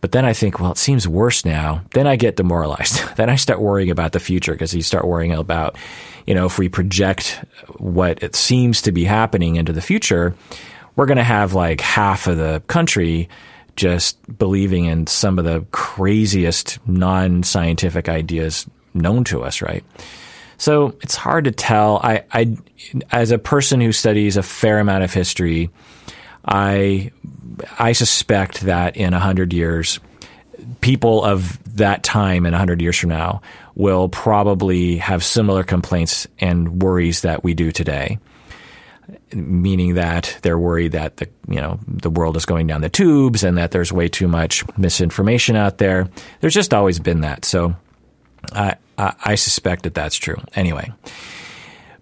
But then I think, well, it seems worse now. Then I get demoralized. Then I start worrying about the future, because you start worrying about, if we project what it seems to be happening into the future, we're going to have like half of the country just believing in some of the craziest non-scientific ideas known to us, right? So it's hard to tell. I as a person who studies a fair amount of history, I suspect that in 100 years, people of that time in 100 years from now will probably have similar complaints and worries that we do today, meaning that they're worried that the world is going down the tubes and that there's way too much misinformation out there. There's just always been that. So I suspect that that's true. Anyway.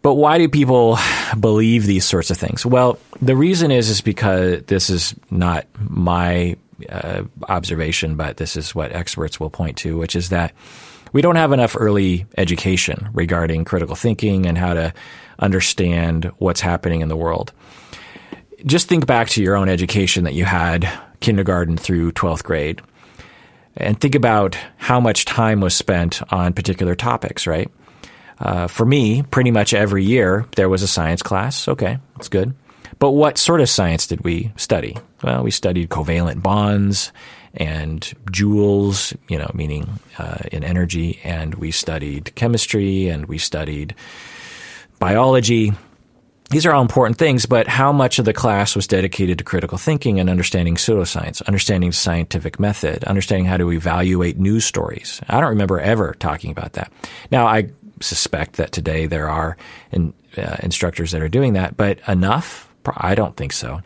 But why do people believe these sorts of things? Well, the reason is because this is not my observation, but this is what experts will point to, which is that we don't have enough early education regarding critical thinking and how to understand what's happening in the world. Just think back to your own education that you had kindergarten through 12th grade, and think about how much time was spent on particular topics, right? For me, pretty much every year, there was a science class. Okay, that's good. But what sort of science did we study? Well, we studied covalent bonds and joules, you know, meaning in energy, and we studied chemistry, and we studied biology. These are all important things, but how much of the class was dedicated to critical thinking and understanding pseudoscience, understanding scientific method, understanding how to evaluate news stories? I don't remember ever talking about that. Now, I suspect that today there are instructors that are doing that, but enough? I don't think so.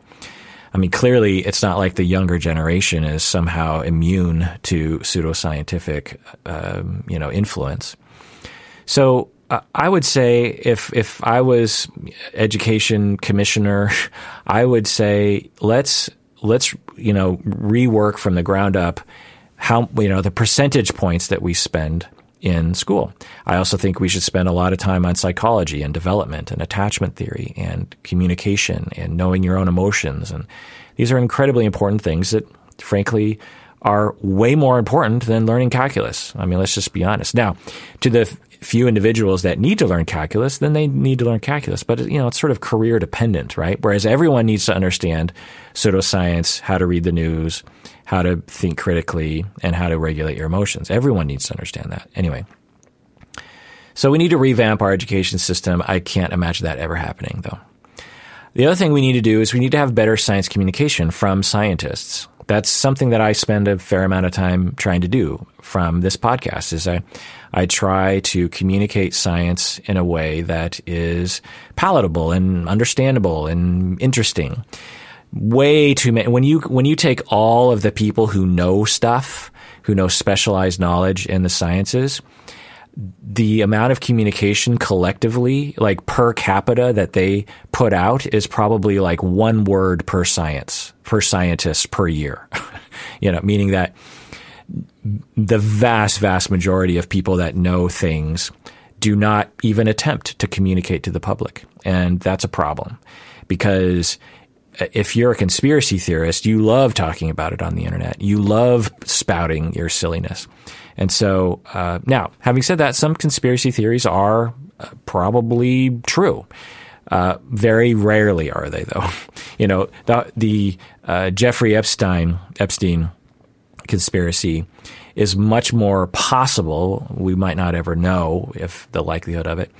I mean, clearly, it's not like the younger generation is somehow immune to pseudoscientific, influence. So I would say if I was education commissioner, I would say let's rework from the ground up how, the percentage points that we spend in school. I also think we should spend a lot of time on psychology and development and attachment theory and communication and knowing your own emotions. And these are incredibly important things that, frankly, are way more important than learning calculus. I mean, let's just be honest. Now, to the few individuals that need to learn calculus, then they need to learn calculus. But, it's sort of career dependent, right? Whereas everyone needs to understand pseudoscience, how to read the news, how to think critically, and how to regulate your emotions. Everyone needs to understand that. Anyway, so we need to revamp our education system. I can't imagine that ever happening, though. The other thing we need to do is we need to have better science communication from scientists. That's something that I spend a fair amount of time trying to do from this podcast, is I try to communicate science in a way that is palatable and understandable and interesting. Way too many. When you take all of the people who know stuff, who know specialized knowledge in the sciences, the amount of communication collectively, like per capita, that they put out is probably like one word per scientist per year. Meaning that the vast, vast majority of people that know things do not even attempt to communicate to the public. And that's a problem, because if you're a conspiracy theorist, you love talking about it on the internet. You love spouting your silliness. And so now, having said that, some conspiracy theories are probably true. Very rarely are they, though. The Jeffrey Epstein conspiracy is much more possible. We might not ever know if the likelihood of it.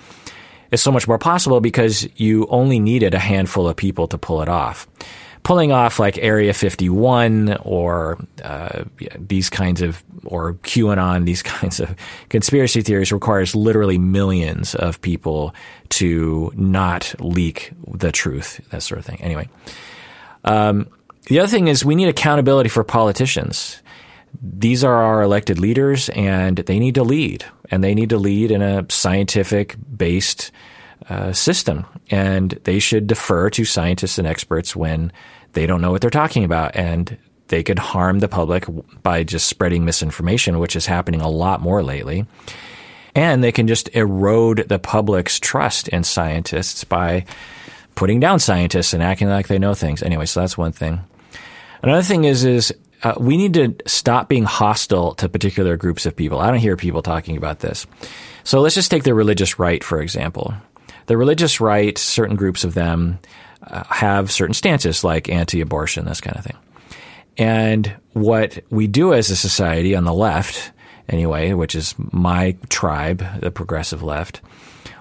It's so much more possible because you only needed a handful of people to pull it off. Pulling off like Area 51 or QAnon, these kinds of conspiracy theories requires literally millions of people to not leak the truth, that sort of thing. Anyway, the other thing is we need accountability for politicians. These are our elected leaders, and they need to lead. And they need to lead in a scientific-based system. And they should defer to scientists and experts when they don't know what they're talking about. And they could harm the public by just spreading misinformation, which is happening a lot more lately. And they can just erode the public's trust in scientists by putting down scientists and acting like they know things. Anyway, so that's one thing. Another thing is we need to stop being hostile to particular groups of people. I don't hear people talking about this. So let's just take the religious right, for example. The religious right, certain groups of them have certain stances like anti-abortion, this kind of thing. And what we do as a society on the left, anyway, which is my tribe, the progressive left,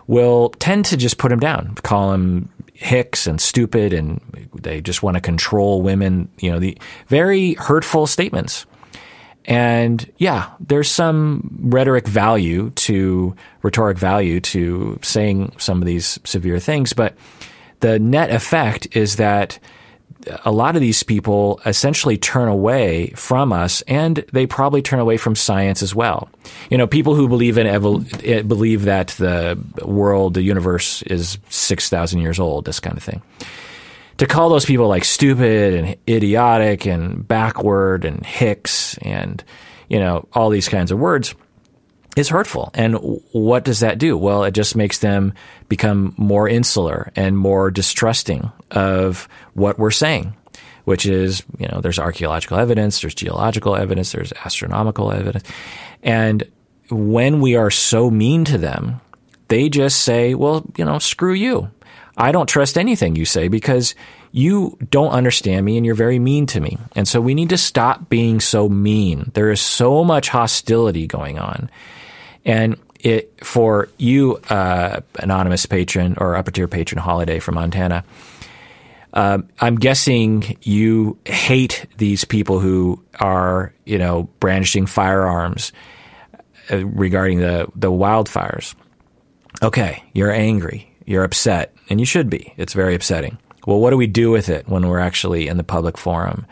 will tend to just put them down, call them hicks and stupid, and they just want to control women, the very hurtful statements. And yeah, there's some rhetoric value to saying some of these severe things, but the net effect is that a lot of these people essentially turn away from us, and they probably turn away from science as well. People who believe that the world, the universe is 6,000 years old, this kind of thing. To call those people like stupid and idiotic and backward and hicks and, all these kinds of words is hurtful. And what does that do? Well, it just makes them become more insular and more distrusting of what we're saying, which is, there's archaeological evidence, there's geological evidence, there's astronomical evidence. And when we are so mean to them, they just say, well, screw you. I don't trust anything you say because you don't understand me and you're very mean to me. And so we need to stop being so mean. There is so much hostility going on. And it, for you, anonymous patron or upper tier patron Holiday from Montana, I'm guessing you hate these people who are, you know, brandishing firearms regarding the wildfires. Okay, you're angry, you're upset, and you should be. It's very upsetting. Well, what do we do with it when we're actually in the public forum?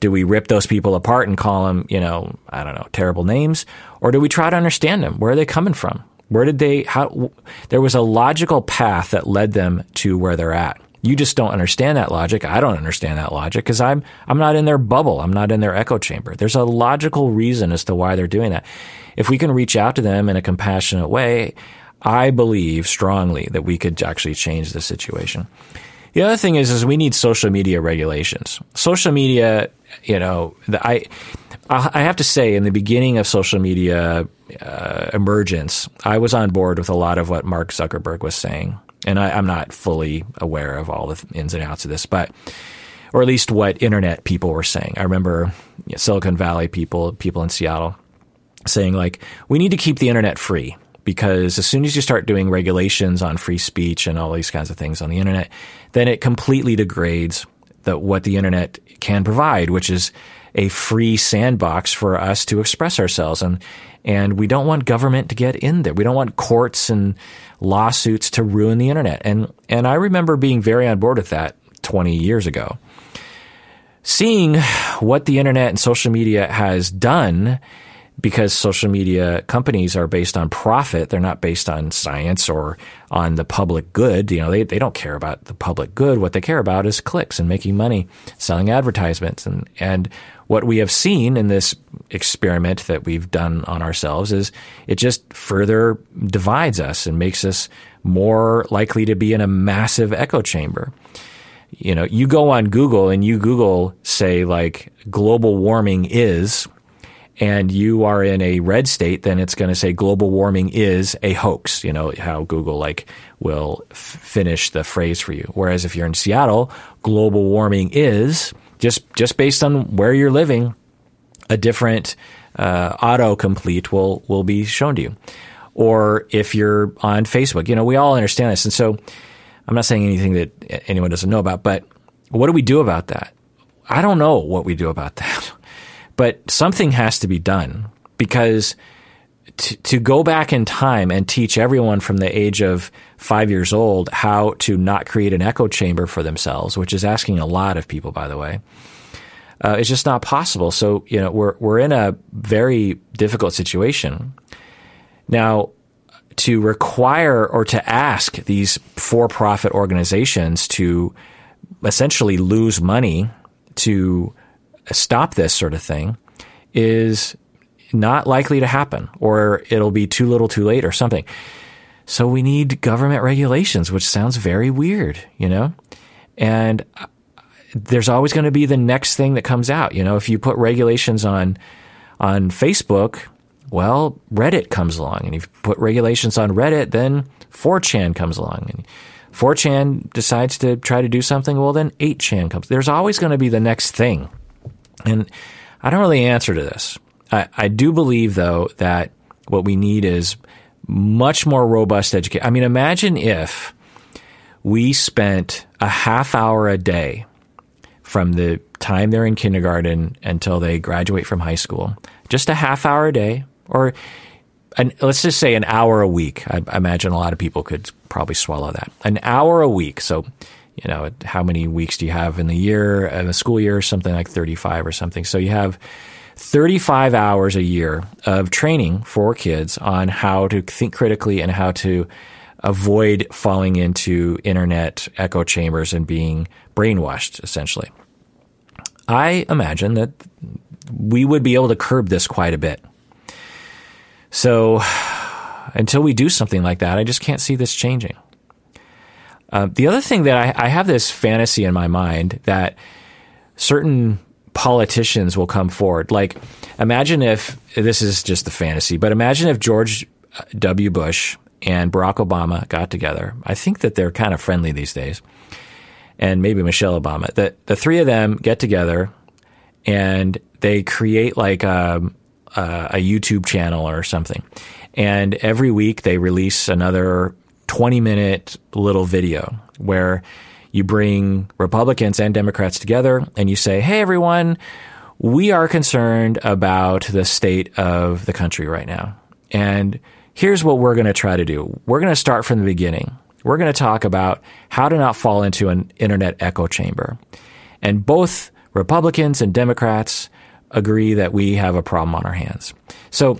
Do we rip those people apart and call them, you know, I don't know, terrible names? Or do we try to understand them? Where are they coming from? Where did they, how, there was a logical path that led them to where they're at. You just don't understand that logic. I don't understand that logic because I'm not in their bubble. I'm not in their echo chamber. There's a logical reason as to why they're doing that. If we can reach out to them in a compassionate way, I believe strongly that we could actually change the situation. The other thing is we need social media regulations. Social media, you know, I have to say in the beginning of social media emergence, I was on board with a lot of what Mark Zuckerberg was saying. And I'm not fully aware of all the ins and outs of this, but or at least what internet people were saying. I remember Silicon Valley people in Seattle saying, like, we need to keep the internet free because as soon as you start doing regulations on free speech and all these kinds of things on the internet, then it completely degrades what the internet can provide, which is a free sandbox for us to express ourselves. And we don't want government to get in there. We don't want courts and lawsuits to ruin the internet. And I remember being very on board with that 20 years ago. Seeing what the internet and social media has done, because social media companies are based on profit, they're not based on science or on the public good. You know, they don't care about the public good. What they care about is clicks and making money, selling advertisements. And what we have seen in this experiment that we've done on ourselves is it just further divides us and makes us more likely to be in a massive echo chamber. You know, you go on Google and you Google, say, like, global warming is, and you are in a red state, then it's going to say global warming is a hoax. You know, how Google, like, will finish the phrase for you. Whereas if you're in Seattle, global warming is, just based on where you're living, a different autocomplete will be shown to you. Or if you're on Facebook, you know, we all understand this. And so I'm not saying anything that anyone doesn't know about, but what do we do about that? I don't know what we do about that. But something has to be done, because to go back in time and teach everyone from the age of 5 years old how to not create an echo chamber for themselves, which is asking a lot of people, by the way, it's just not possible. So, you know, we're in a very difficult situation. Now, to require or to ask these for-profit organizations to essentially lose money to stop this sort of thing is not likely to happen, or it'll be too little too late or something. So we need government regulations, which sounds very weird, you know, and there's always going to be the next thing that comes out. You know, if you put regulations on Facebook, well, Reddit comes along, and if you put regulations on Reddit, then 4chan comes along, and 4chan decides to try to do something. Well, then 8chan comes. There's always going to be the next thing. And I don't really answer to this. I do believe, though, that what we need is much more robust education. I mean, imagine if we spent a half hour a day from the time they're in kindergarten until they graduate from high school, just a half hour a day, or let's just say an hour a week. I imagine a lot of people could probably swallow that. An hour a week. So, you know, how many weeks do you have in the year, in the school year? Something like 35 or something. So you have 35 hours a year of training for kids on how to think critically and how to avoid falling into internet echo chambers and being brainwashed, essentially. I imagine that we would be able to curb this quite a bit. So until we do something like that, I just can't see this changing. The other thing that I have this fantasy in my mind that certain politicians will come forward. Like, imagine if – this is just the fantasy, but imagine if George W. Bush and Barack Obama got together. I think that they're kind of friendly these days. And maybe Michelle Obama. The three of them get together and they create like a YouTube channel or something. And every week they release another 20-minute little video where you bring Republicans and Democrats together and you say, hey, everyone, we are concerned about the state of the country right now. And here's what we're going to try to do. We're going to start from the beginning. We're going to talk about how to not fall into an internet echo chamber. And both Republicans and Democrats agree that we have a problem on our hands. So,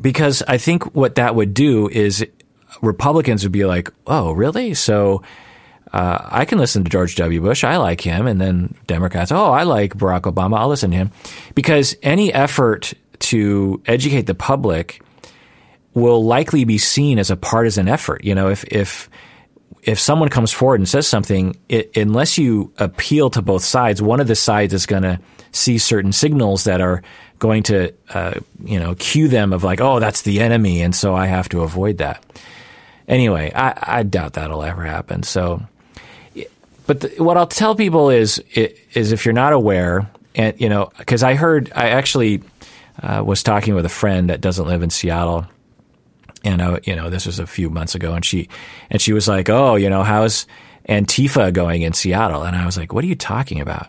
because I think what that would do is Republicans would be like, oh, really? So I can listen to George W. Bush. I like him. And then Democrats, oh, I like Barack Obama. I'll listen to him. Because any effort to educate the public will likely be seen as a partisan effort. You know, if someone comes forward and says something, unless you appeal to both sides, one of the sides is going to see certain signals that are going to, cue them of like, oh, that's the enemy, and so I have to avoid that. Anyway, I doubt that'll ever happen. So, but what I'll tell people is if you're not aware, and you know, because I actually was talking with a friend that doesn't live in Seattle. And this was a few months ago, and she was like, "Oh, how's Antifa going in Seattle?" And I was like, "What are you talking about?"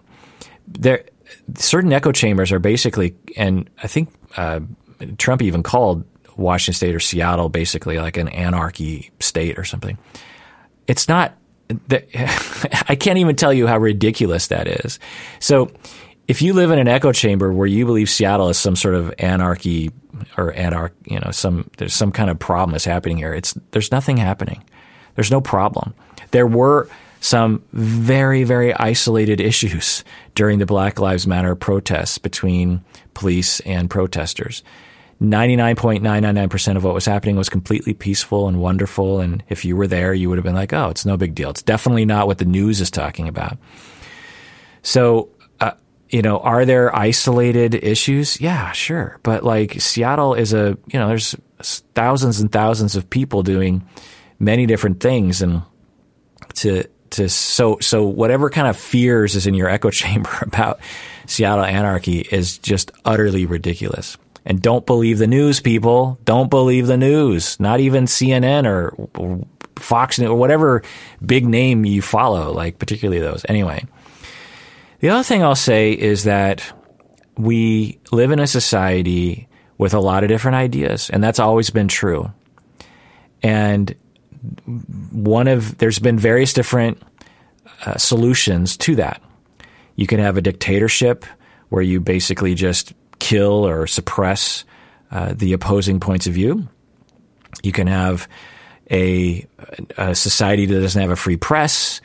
There, certain echo chambers are basically, and I think Trump even called Washington State or Seattle basically like an anarchy state or something. It's not. I can't even tell you how ridiculous that is. So, if you live in an echo chamber where you believe Seattle is some sort of anarchy or there's some kind of problem that's happening here. There's nothing happening. There's no problem. There were some very, very isolated issues during the Black Lives Matter protests between police and protesters. 99.999% of what was happening was completely peaceful and wonderful. And if you were there, you would have been like, oh, it's no big deal. It's definitely not what the news is talking about. So, are there isolated issues? Yeah, sure. But like Seattle is there's thousands and thousands of people doing many different things. And so whatever kind of fears is in your echo chamber about Seattle anarchy is just utterly ridiculous. And don't believe the news, people. Don't believe the news. Not even CNN or Fox News or whatever big name you follow, like particularly those. Anyway. The other thing I'll say is that we live in a society with a lot of different ideas, and that's always been true. And there's been various different solutions to that. You can have a dictatorship where you basically just kill or suppress the opposing points of view. You can have a society that doesn't have a free press.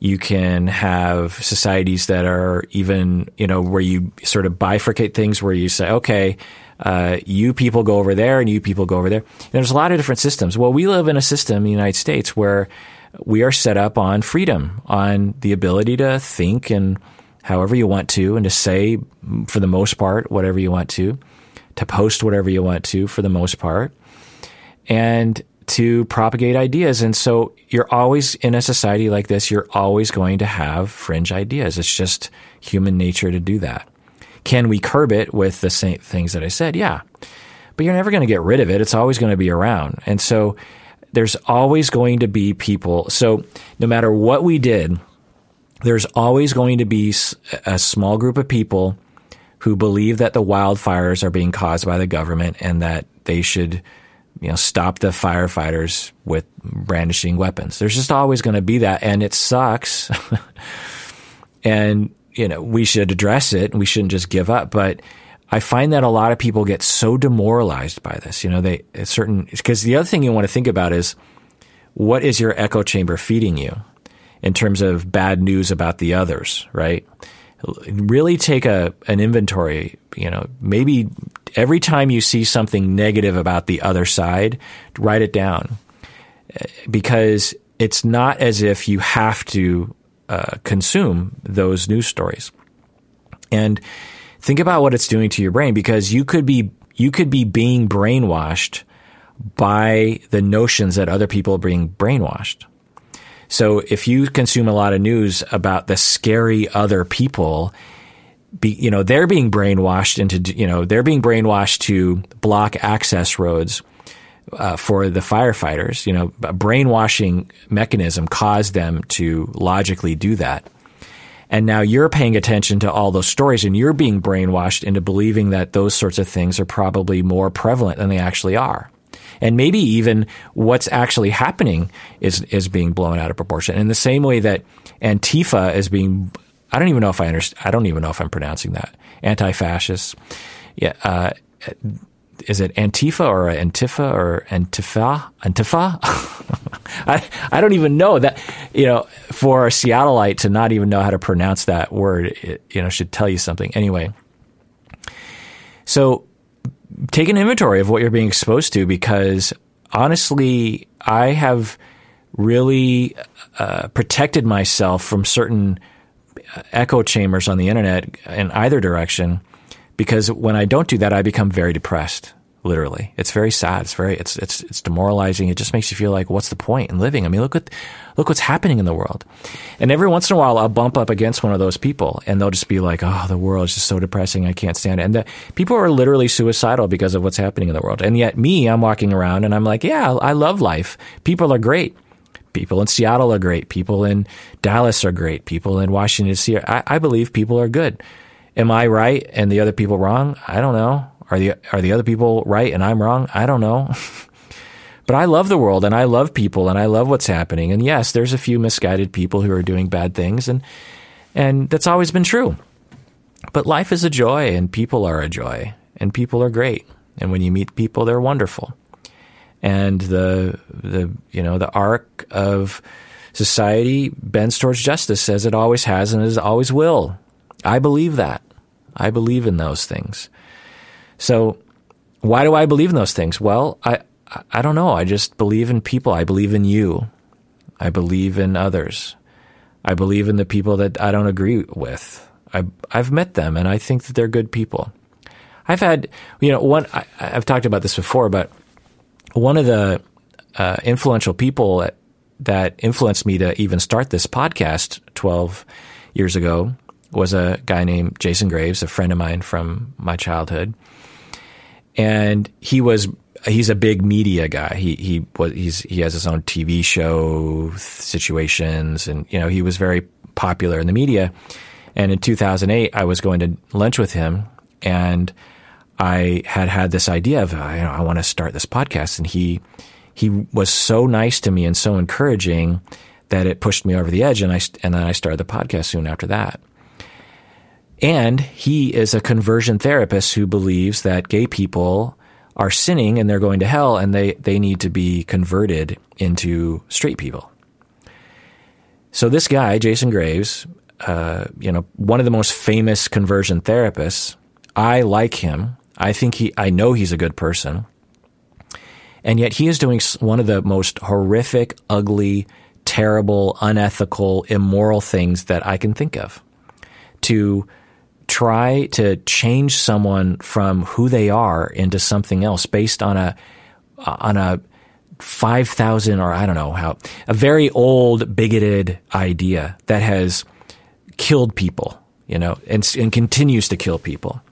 You can have societies that are even, where you sort of bifurcate things, where you say, okay, you people go over there and you people go over there. And there's a lot of different systems. Well, we live in a system in the United States where we are set up on freedom, on the ability to think and however you want to, and to say, for the most part, whatever you want to post whatever you want to, for the most part, and to propagate ideas. And so you're always in a society like this, you're always going to have fringe ideas. It's just human nature to do that. Can we curb it with the same things that I said? Yeah. But you're never going to get rid of it. It's always going to be around. And so there's always going to be people. So no matter what we did, there's always going to be a small group of people who believe that the wildfires are being caused by the government and that they should stop the firefighters with brandishing weapons. There's just always going to be that, and it sucks. And, we should address it. We shouldn't just give up. But I find that a lot of people get so demoralized by this. Because the other thing you want to think about is, what is your echo chamber feeding you in terms of bad news about the others, right? Really take an inventory, maybe every time you see something negative about the other side, write it down, because it's not as if you have to consume those news stories. And think about what it's doing to your brain, because you could be being brainwashed by the notions that other people are being brainwashed. So if you consume a lot of news about the scary other people, they're being brainwashed into, they're being brainwashed to block access roads for the firefighters. A brainwashing mechanism caused them to logically do that. And now you're paying attention to all those stories, and you're being brainwashed into believing that those sorts of things are probably more prevalent than they actually are. And maybe even what's actually happening is being blown out of proportion. In the same way that Antifa is being, I don't even know if I'm pronouncing that. Anti-fascist. Yeah. Is it Antifa or Antifa or Antifa? Antifa? I don't even know that, for a Seattleite to not even know how to pronounce that word, it should tell you something. Anyway. So take an inventory of what you're being exposed to, because honestly, I have really protected myself from certain echo chambers on the internet in either direction. Because when I don't do that, I become very depressed, literally. It's very sad. It's demoralizing. It just makes you feel like, what's the point in living? I mean, look what's happening in the world. And every once in a while, I'll bump up against one of those people, and they'll just be like, oh, the world is just so depressing. I can't stand it. And people are literally suicidal because of what's happening in the world. And yet me, I'm walking around, and I'm like, yeah, I love life. People are great. People in Seattle are great. People in Dallas are great. People in Washington, D.C. I believe people are good. Am I right and the other people wrong? I don't know. Are the other people right and I'm wrong? I don't know. But I love the world, and I love people, and I love what's happening. And yes, there's a few misguided people who are doing bad things, and that's always been true. But life is a joy, and people are a joy, and people are great. And when you meet people, they're wonderful. And the arc of society bends towards justice, as it always has and as it always will. I believe that. I believe in those things. So why do I believe in those things? Well, I don't know. I just believe in people. I believe in you. I believe in others. I believe in the people that I don't agree with. I've met them, and I think that they're good people. I've had, I've talked about this before, but one of the influential people that influenced me to even start this podcast 12 years ago was a guy named Jason Graves, a friend of mine from my childhood. And he's a big media guy. He has his own TV show situations, and he was very popular in the media. And in 2008, I was going to lunch with him, and I had this idea of, I want to start this podcast. And he was so nice to me and so encouraging that it pushed me over the edge. And then I started the podcast soon after that. And he is a conversion therapist who believes that gay people are sinning and they're going to hell, and they need to be converted into straight people. So this guy, Jason Graves, one of the most famous conversion therapists, I like him. I know he's a good person. And yet he is doing one of the most horrific, ugly, terrible, unethical, immoral things that I can think of to try to change someone from who they are into something else based on a 5,000 or I don't know how, a very old bigoted idea that has killed people, and continues to kill people.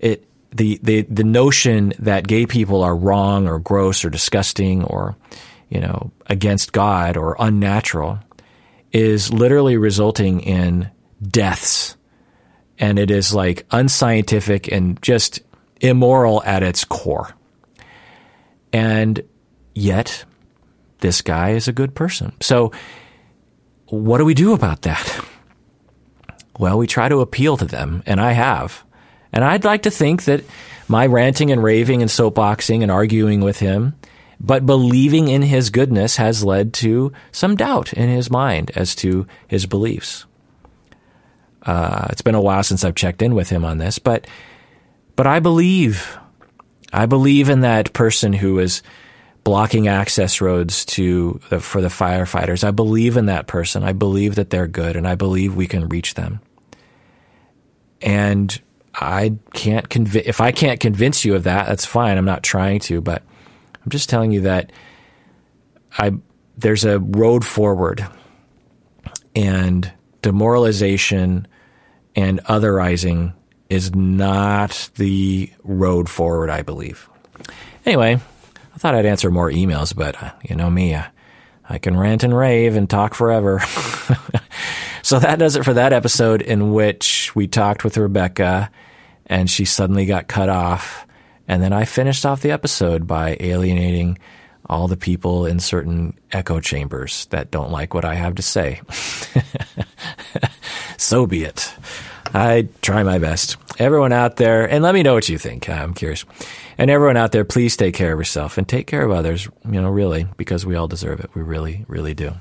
The notion that gay people are wrong or gross or disgusting or, against God or unnatural is literally resulting in deaths. And it is like unscientific and just immoral at its core. And yet this guy is a good person. So what do we do about that? Well, we try to appeal to them, and I have. And I'd like to think that my ranting and raving and soapboxing and arguing with him, but believing in his goodness, has led to some doubt in his mind as to his beliefs. It's been a while since I've checked in with him on this, but I believe in that person who is blocking access roads for the firefighters. I believe in that person. I believe that they're good, and I believe we can reach them. And if I can't convince you of that, that's fine. I'm not trying to, but I'm just telling you that there's a road forward, and demoralization and otherizing is not the road forward, I believe. Anyway, I thought I'd answer more emails, but you know me, I can rant and rave and talk forever. So that does it for that episode in which we talked with Rebecca and she suddenly got cut off. And then I finished off the episode by alienating all the people in certain echo chambers that don't like what I have to say. So be it. I try my best. Everyone out there, and let me know what you think. I'm curious. And everyone out there, please take care of yourself and take care of others, you know, really, because we all deserve it. We really, really do.